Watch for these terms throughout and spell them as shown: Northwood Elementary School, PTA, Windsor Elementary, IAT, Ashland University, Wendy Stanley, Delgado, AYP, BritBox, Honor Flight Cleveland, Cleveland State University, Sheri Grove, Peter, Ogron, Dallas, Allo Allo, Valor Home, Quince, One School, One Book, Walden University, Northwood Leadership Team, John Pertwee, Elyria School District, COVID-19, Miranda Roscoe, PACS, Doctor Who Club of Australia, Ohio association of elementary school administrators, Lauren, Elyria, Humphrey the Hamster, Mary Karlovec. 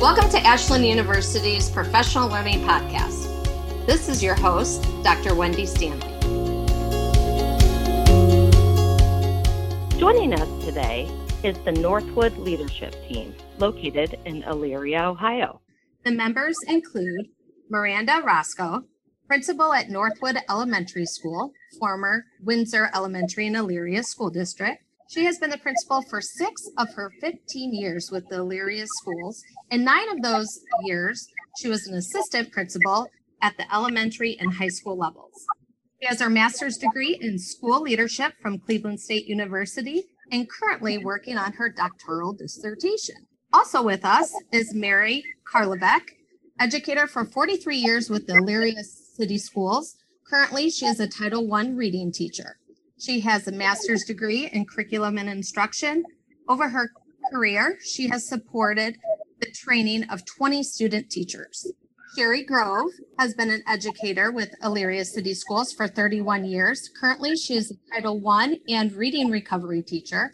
Welcome to Ashland University's Professional Learning Podcast. This is your host, Dr. Wendy Stanley. Joining us today is the Northwood Leadership Team, located in Elyria, Ohio. The members include Miranda Roscoe, principal at Northwood Elementary School, former Windsor Elementary and Elyria School District. She has been the principal for 6 of her 15 years with the Elyria schools, and 9 of those years, she was an assistant principal at the elementary and high school levels. She has her master's degree in school leadership from Cleveland State University and currently working on her doctoral dissertation. Also with us is Mary Karlovec, educator for 43 years with the Elyria City Schools. Currently, she is a Title I reading teacher. She has a master's degree in curriculum and instruction. Over her career, she has supported the training of 20 student teachers. Sheri Grove has been an educator with Elyria City Schools for 31 years. Currently, she is a Title I and reading recovery teacher.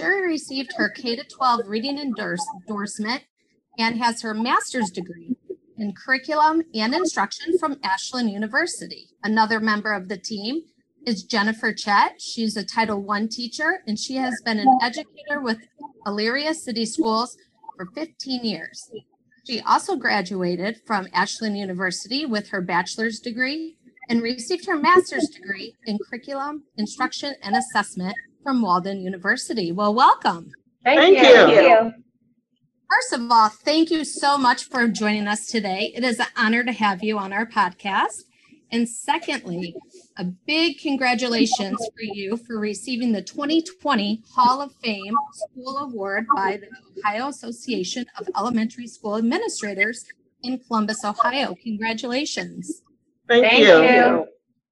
Sheri received her K-12 reading endorsement and has her master's degree in curriculum and instruction from Ashland University. Another member of the team is Jennifer Chet. She's a Title I teacher, and she has been an educator with Elyria City Schools for 15 years. She also graduated from Ashland University with her bachelor's degree and received her master's degree in curriculum, instruction, and assessment from Walden University. Well, welcome. Thank you. First of all, thank you so much for joining us today. It is an honor to have you on our podcast. And secondly, a big congratulations for you for receiving the 2020 Hall of Fame School Award by the Ohio Association of Elementary School Administrators in Columbus, Ohio. Congratulations. Thank you.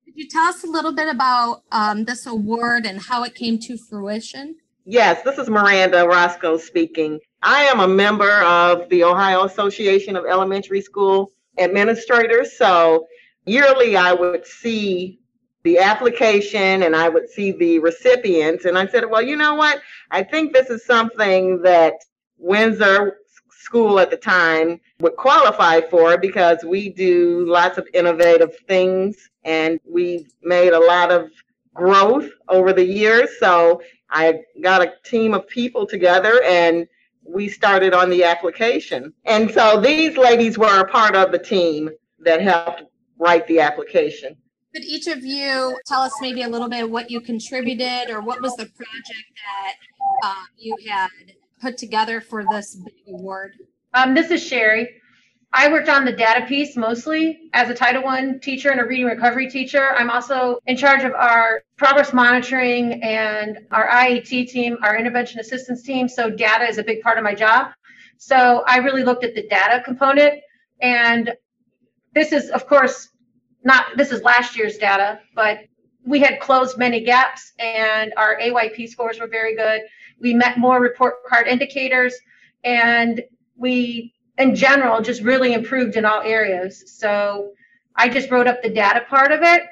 Could you tell us a little bit about this award and how it came to fruition? Yes, this is Miranda Roscoe speaking. I am a member of the Ohio Association of Elementary School Administrators, so yearly I would see the application and I would see the recipients. And I said, well, you know what? I think this is something that Windsor School at the time would qualify for because we do lots of innovative things and we made a lot of growth over the years. So I got a team of people together and we started on the application. And so these ladies were a part of the team that helped write the application. Could each of you tell us maybe a little bit of what you contributed or what was the project that you had put together for this big award? This is Sheri. I worked on the data piece mostly as a Title I teacher and a reading recovery teacher. I'm also in charge of our progress monitoring and our IAT team, our intervention assistance team. So data is a big part of my job. So I really looked at the data component, and this is, of course, this is last year's data, but we had closed many gaps and our AYP scores were very good. We met more report card indicators and we, in general, just really improved in all areas. So I just wrote up the data part of it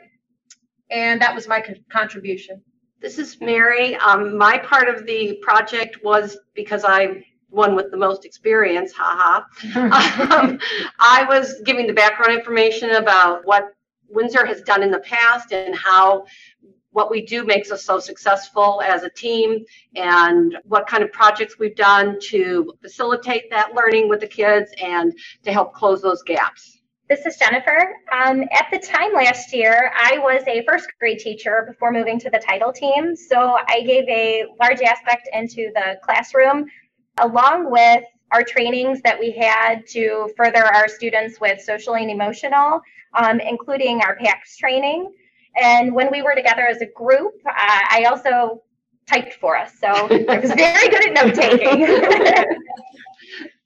and that was my contribution. This is Mary. My part of the project was because I one with the most experience, I was giving the background information about what Windsor has done in the past and how what we do makes us so successful as a team and what kind of projects we've done to facilitate that learning with the kids and to help close those gaps. This is Jennifer. At the time last year, I was a first grade teacher before moving to the title team. So I gave a large aspect into the classroom along with our trainings that we had to further our students with social and emotional, including our PACS training. And when we were together as a group, I also typed for us, so I was very good at note taking.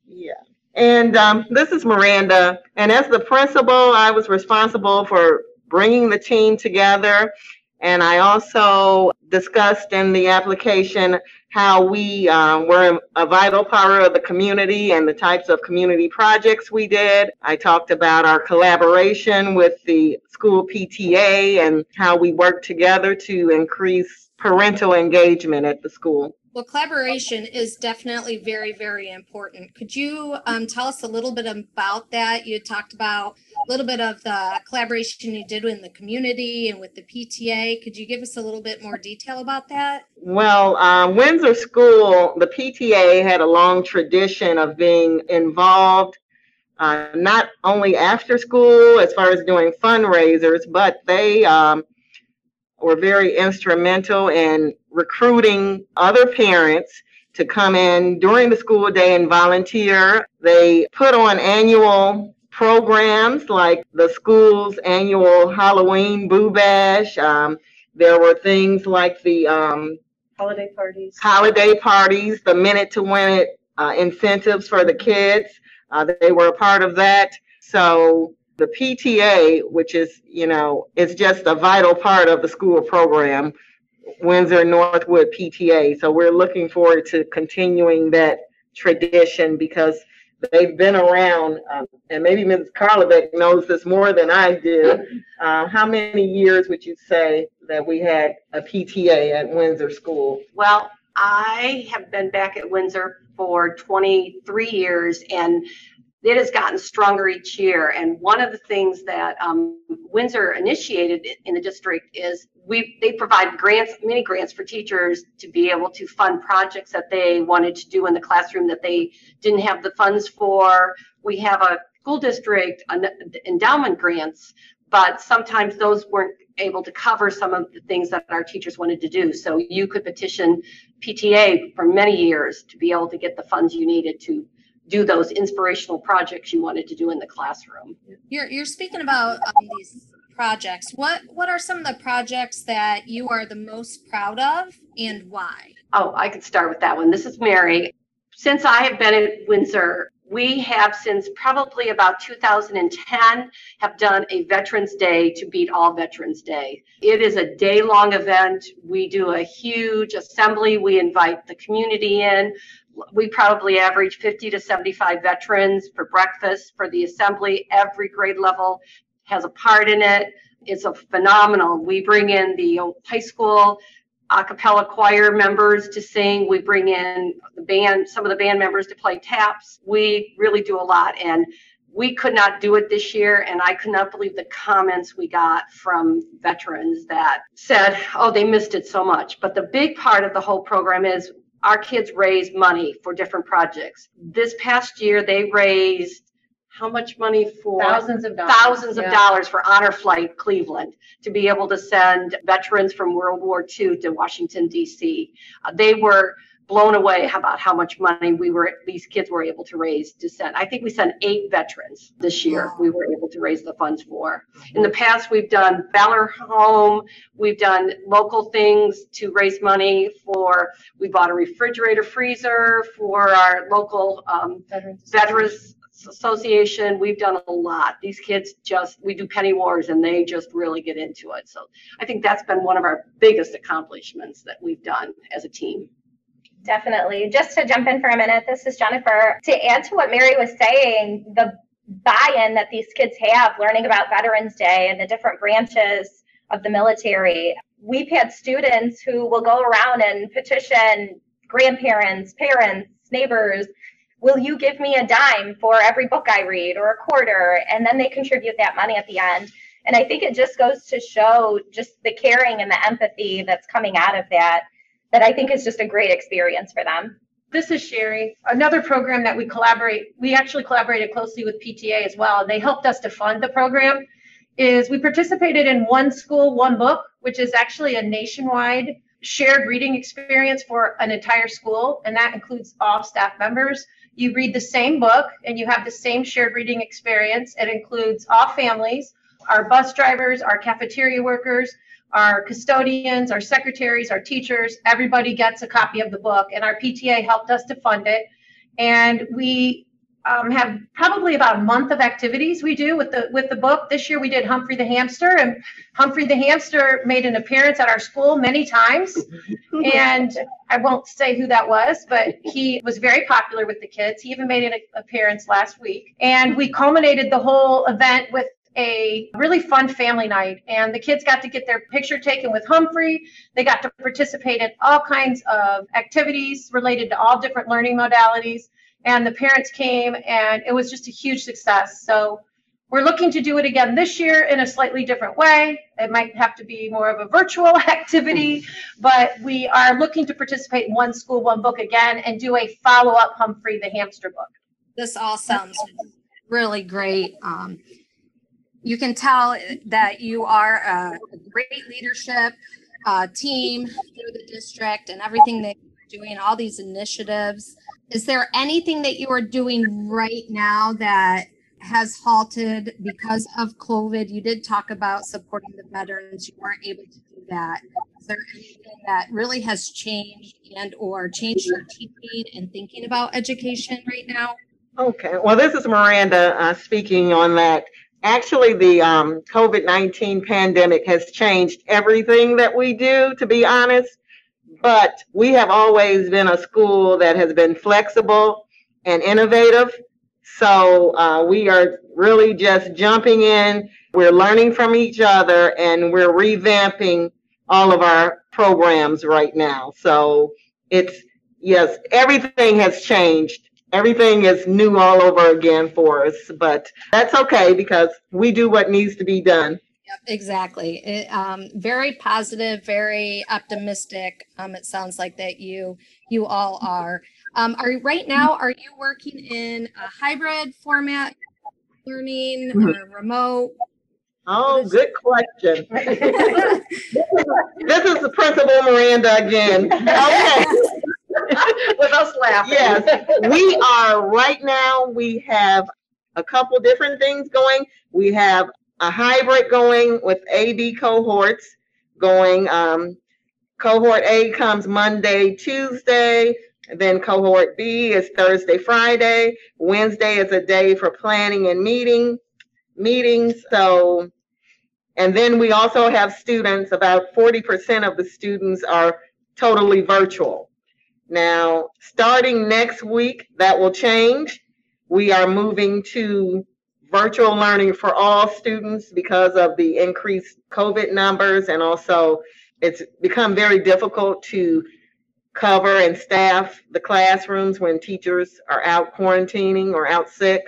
Yeah. And this is Miranda, and as the principal, I was responsible for bringing the team together, and I also discussed in the application how we were a vital part of the community and the types of community projects we did. I talked about our collaboration with the school PTA and how we worked together to increase parental engagement at the school. Well, collaboration is definitely very, very important. Could you tell us a little bit about that? You talked about a little bit of the collaboration you did in the community and with the PTA. Could you give us a little bit more detail about that? Well, Windsor School, the PTA had a long tradition of being involved not only after school as far as doing fundraisers, but they were very instrumental in recruiting other parents to come in during the school day and volunteer. They put on annual programs like the school's annual Halloween Boo Bash. There were things like the holiday parties, the Minute to Win It incentives for the kids. They were a part of that. So the PTA, which is, it's just a vital part of the school program, Windsor Northwood PTA. So we're looking forward to continuing that tradition because they've been around, and maybe Ms. Karlovec knows this more than I do. How many years would you say that we had a PTA at Windsor School? Well, I have been back at Windsor for 23 years, and it has gotten stronger each year. And one of the things that Windsor initiated in the district is they provide grants, mini grants for teachers to be able to fund projects that they wanted to do in the classroom that they didn't have the funds for. We have a school district endowment grants, but sometimes those weren't able to cover some of the things that our teachers wanted to do. So you could petition PTA for many years to be able to get the funds you needed to do those inspirational projects you wanted to do in the classroom. You're speaking about these projects. What are some of the projects that you are the most proud of and why? Oh, I could start with that one. This is Mary. Since I have been at Windsor, we have since probably about 2010 have done a Veterans Day to beat all Veterans Day. It is a day-long event. We do a huge assembly. We invite the community in. We probably average 50 to 75 veterans for breakfast for the assembly. Every grade level has a part in it. It's a phenomenal. We bring in the high school a cappella choir members to sing. We bring in the band, some of the band members to play taps. We really do a lot, and we could not do it this year, and I could not believe the comments we got from veterans that said, oh, they missed it so much. But the big part of the whole program is our kids raise money for different projects. This past year, they raised how much money? For thousands of dollars for Honor Flight Cleveland to be able to send veterans from World War II to Washington, D.C. They were blown away about how much money these kids were able to raise to send. I think we sent 8 veterans this year. Wow. We were able to raise the funds for. In the past, we've done Valor Home. We've done local things to raise money for. We bought a refrigerator freezer for our local veterans association. We've done a lot. These kids we do penny wars, and they just really get into it. So I think that's been one of our biggest accomplishments that we've done as a team. Definitely. Just to jump in for a minute, this is Jennifer. To add to what Mary was saying, the buy-in that these kids have learning about Veterans Day and the different branches of the military. We've had students who will go around and petition grandparents, parents, neighbors, will you give me a dime for every book I read, or a quarter? And then they contribute that money at the end. And I think it just goes to show just the caring and the empathy that's coming out of that I think is just a great experience for them. This is Sheri. Another program that we actually collaborated closely with PTA as well, and they helped us to fund the program, is we participated in One School, One Book, which is actually a nationwide shared reading experience for an entire school, and that includes all staff members. You read the same book, and you have the same shared reading experience. It includes all families, our bus drivers, our cafeteria workers. our custodians, our secretaries, our teachers, everybody gets a copy of the book, and our PTA helped us to fund it. And we have probably about a month of activities we do with the book. This year we did Humphrey the Hamster, and Humphrey the Hamster made an appearance at our school many times. And I won't say who that was, but he was very popular with the kids. He even made an appearance last week. And we culminated the whole event with a really fun family night, and the kids got to get their picture taken with Humphrey. They got to participate in all kinds of activities related to all different learning modalities, and the parents came, and it was just a huge success. So we're looking to do it again this year in a slightly different way. It might have to be more of a virtual activity, but we are looking to participate in One School, One Book again and do a follow-up Humphrey the Hamster book. This all sounds really great. You can tell that you are a great leadership team through the district and everything that you're doing, all these initiatives. Is there anything that you are doing right now that has halted because of COVID? You did talk about supporting the veterans. You weren't able to do that. Is there anything that really has changed and or changed your teaching and thinking about education right now? Okay. Well, this is Miranda speaking on that. Actually, the COVID-19 pandemic has changed everything that we do, to be honest, but we have always been a school that has been flexible and innovative, so we are really just jumping in. We're learning from each other, and we're revamping all of our programs right now. So it's, yes, everything has changed. Everything is new all over again for us, but that's okay because we do what needs to be done. Yep, exactly. It, very positive, very optimistic. It sounds like that you all are. Right now, are you working in a hybrid format, learning, or remote? Oh, good question. This is the Principal Miranda again. Okay. With us laughing. Yes, we are right now. We have a couple different things going. We have a hybrid going with AB cohorts going. Cohort A comes Monday, Tuesday. Then cohort B is Thursday, Friday. Wednesday is a day for planning and meetings. So, and then we also have students. About 40% of the students are totally virtual. Now, starting next week, that will change. We are moving to virtual learning for all students because of the increased COVID numbers, and also it's become very difficult to cover and staff the classrooms when teachers are out quarantining or out sick.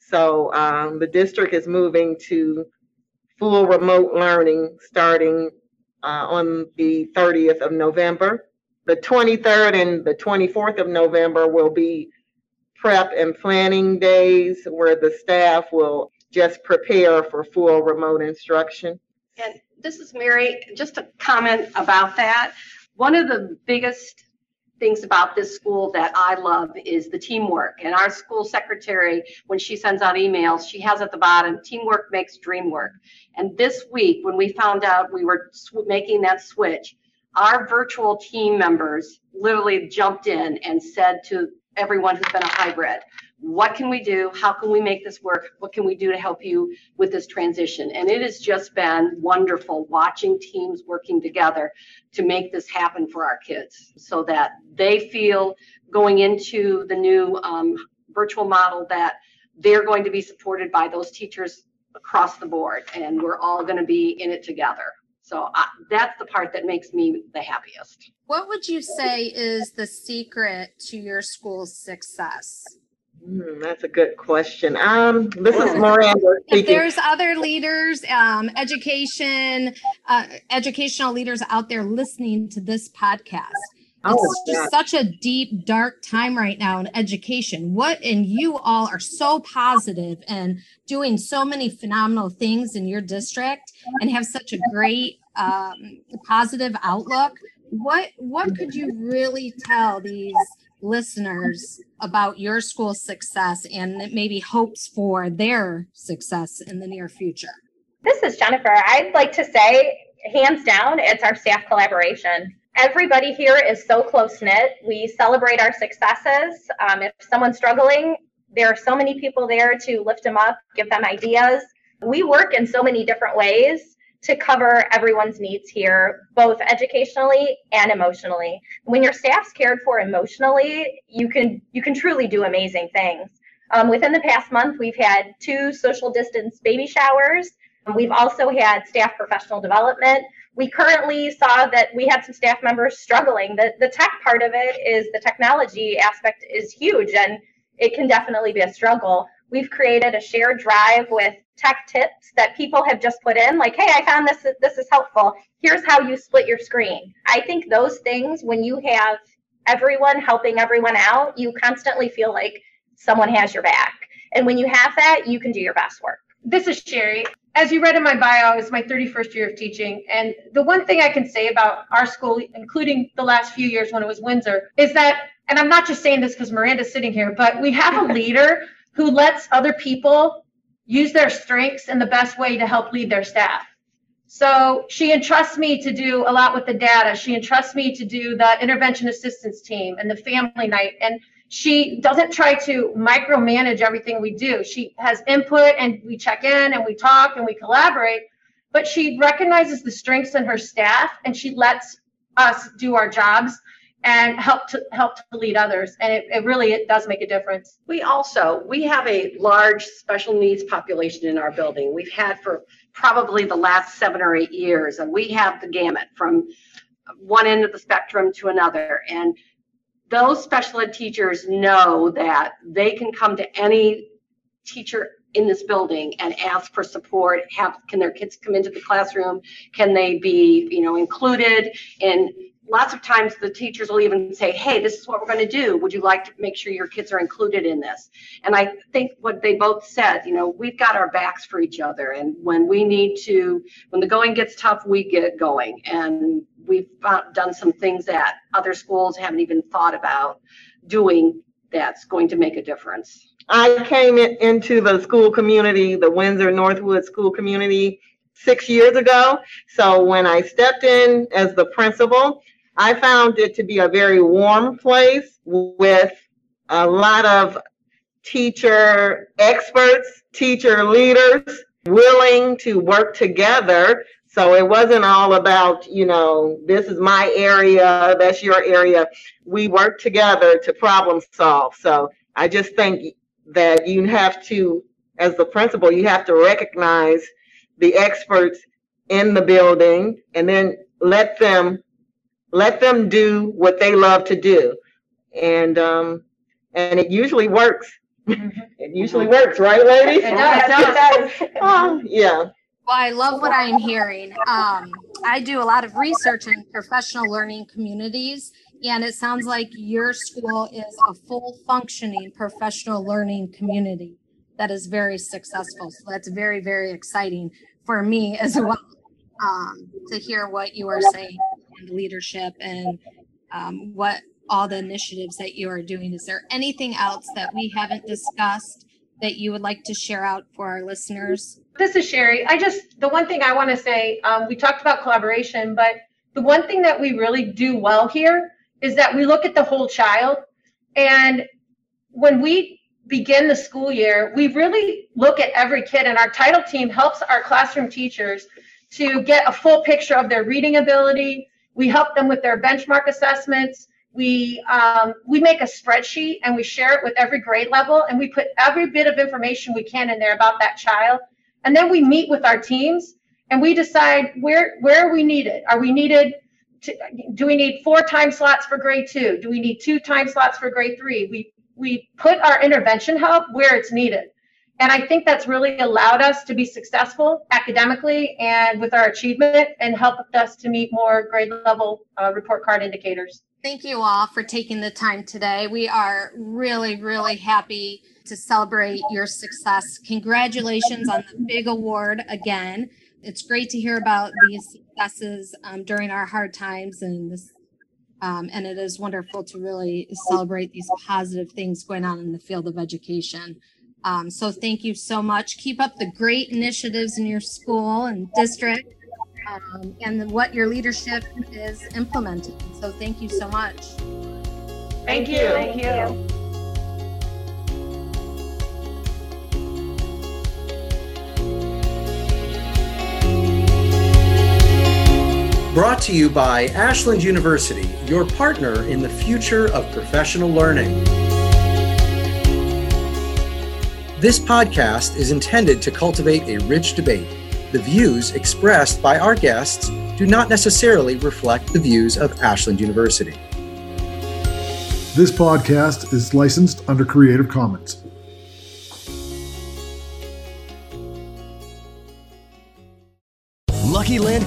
So the district is moving to full remote learning starting on the 30th of November. The 23rd and the 24th of November will be prep and planning days where the staff will just prepare for full remote instruction. And this is Mary, just a comment about that. One of the biggest things about this school that I love is the teamwork. And our school secretary, when she sends out emails, she has at the bottom, teamwork makes dream work. And this week, when we found out we were making that switch, our virtual team members literally jumped in and said to everyone who's been a hybrid, what can we do? How can we make this work? What can we do to help you with this transition? And it has just been wonderful watching teams working together to make this happen for our kids so that they feel going into the new virtual model that they're going to be supported by those teachers across the board, and we're all going to be in it together. So that's the part that makes me the happiest. What would you say is the secret to your school's success? That's a good question. This is Miranda speaking. If there's other leaders, educational leaders out there listening to this podcast, it's just such a deep, dark time right now in education. And you all are so positive and doing so many phenomenal things in your district and have such a great positive outlook. What could you really tell these listeners about your school's success and maybe hopes for their success in the near future? This is Jennifer. I'd like to say hands down, it's our staff collaboration. Everybody here is so close-knit. We celebrate our successes. If someone's struggling, there are so many people there to lift them up, give them ideas. We work in so many different ways to cover everyone's needs here, both educationally and emotionally. When your staff's cared for emotionally, you can truly do amazing things. Within the past month, we've had 2 social distance baby showers. We've also had staff professional development. We currently saw that we had some staff members struggling. The tech part of it is the technology aspect is huge, and it can definitely be a struggle. We've created a shared drive with tech tips that people have just put in, like, hey, I found this is helpful. Here's how you split your screen. I think those things, when you have everyone helping everyone out, you constantly feel like someone has your back. And when you have that, you can do your best work. This is Sheri. As you read in my bio, it's my 31st year of teaching, and the one thing I can say about our school, including the last few years when it was Windsor, is that, and I'm not just saying this because Miranda's sitting here, but we have a leader who lets other people use their strengths in the best way to help lead their staff. So she entrusts me to do a lot with the data. She entrusts me to do the intervention assistance team and the family night, and she doesn't try to micromanage everything we do. She has input, and we check in and we talk and we collaborate, but she recognizes the strengths in her staff, and she lets us do our jobs and help to lead others. And it really does make a difference. We have a large special needs population in our building. We've had for probably the last 7 or 8 years, and we have the gamut from one end of the spectrum to another. And those special ed teachers know that they can come to any teacher in this building and ask for support. Can their kids come into the classroom? Can they be, included? And lots of times the teachers will even say, hey, this is what we're going to do. Would you like to make sure your kids are included in this? And I think what they both said, we've got our backs for each other. And when we need to, when the going gets tough, we get going. And we've done some things that other schools haven't even thought about doing that's going to make a difference. I came into the school community, the Windsor Northwood school community, 6 years ago. So when I stepped in as the principal, I found it to be a very warm place with a lot of teacher experts, teacher leaders willing to work together. So it wasn't all about, this is my area, that's your area. We work together to problem solve. So I just think that you have to, as the principal, you have to recognize the experts in the building and then let them do what they love to do. And it usually works. It usually works, right, ladies? It does. Oh, yeah. Well, I love what I'm hearing. I do a lot of research in professional learning communities, and it sounds like your school is a full functioning professional learning community that is very successful. So that's very, very exciting for me as well, to hear what you are saying and leadership and what all the initiatives that you are doing. Is there anything else that we haven't discussed that you would like to share out for our listeners? This is Sheri. The one thing I want to say, we talked about collaboration, but the one thing that we really do well here is that we look at the whole child. And when we begin the school year, we really look at every kid, and our title team helps our classroom teachers to get a full picture of their reading ability. We help them with their benchmark assessments. We make a spreadsheet and we share it with every grade level, and we put every bit of information we can in there about that child. And then we meet with our teams and we decide where are we needed. Are we needed to, do we need 4 time slots for grade 2? Do we need 2 time slots for grade 3? We put our intervention help where it's needed. And I think that's really allowed us to be successful academically and with our achievement, and helped us to meet more grade level report card indicators. Thank you all for taking the time today. We are really, really happy to celebrate your success. Congratulations on the big award again. It's great to hear about these successes during our hard times, and it is wonderful to really celebrate these positive things going on in the field of education. So thank you so much. Keep up the great initiatives in your school and district. and what your leadership is implementing. So thank you so much. Thank you. Thank you. Thank you. Brought to you by Ashland University, your partner in the future of professional learning. This podcast is intended to cultivate a rich debate. The views expressed by our guests do not necessarily reflect the views of Ashland University. This podcast is licensed under Creative Commons. Lucky Land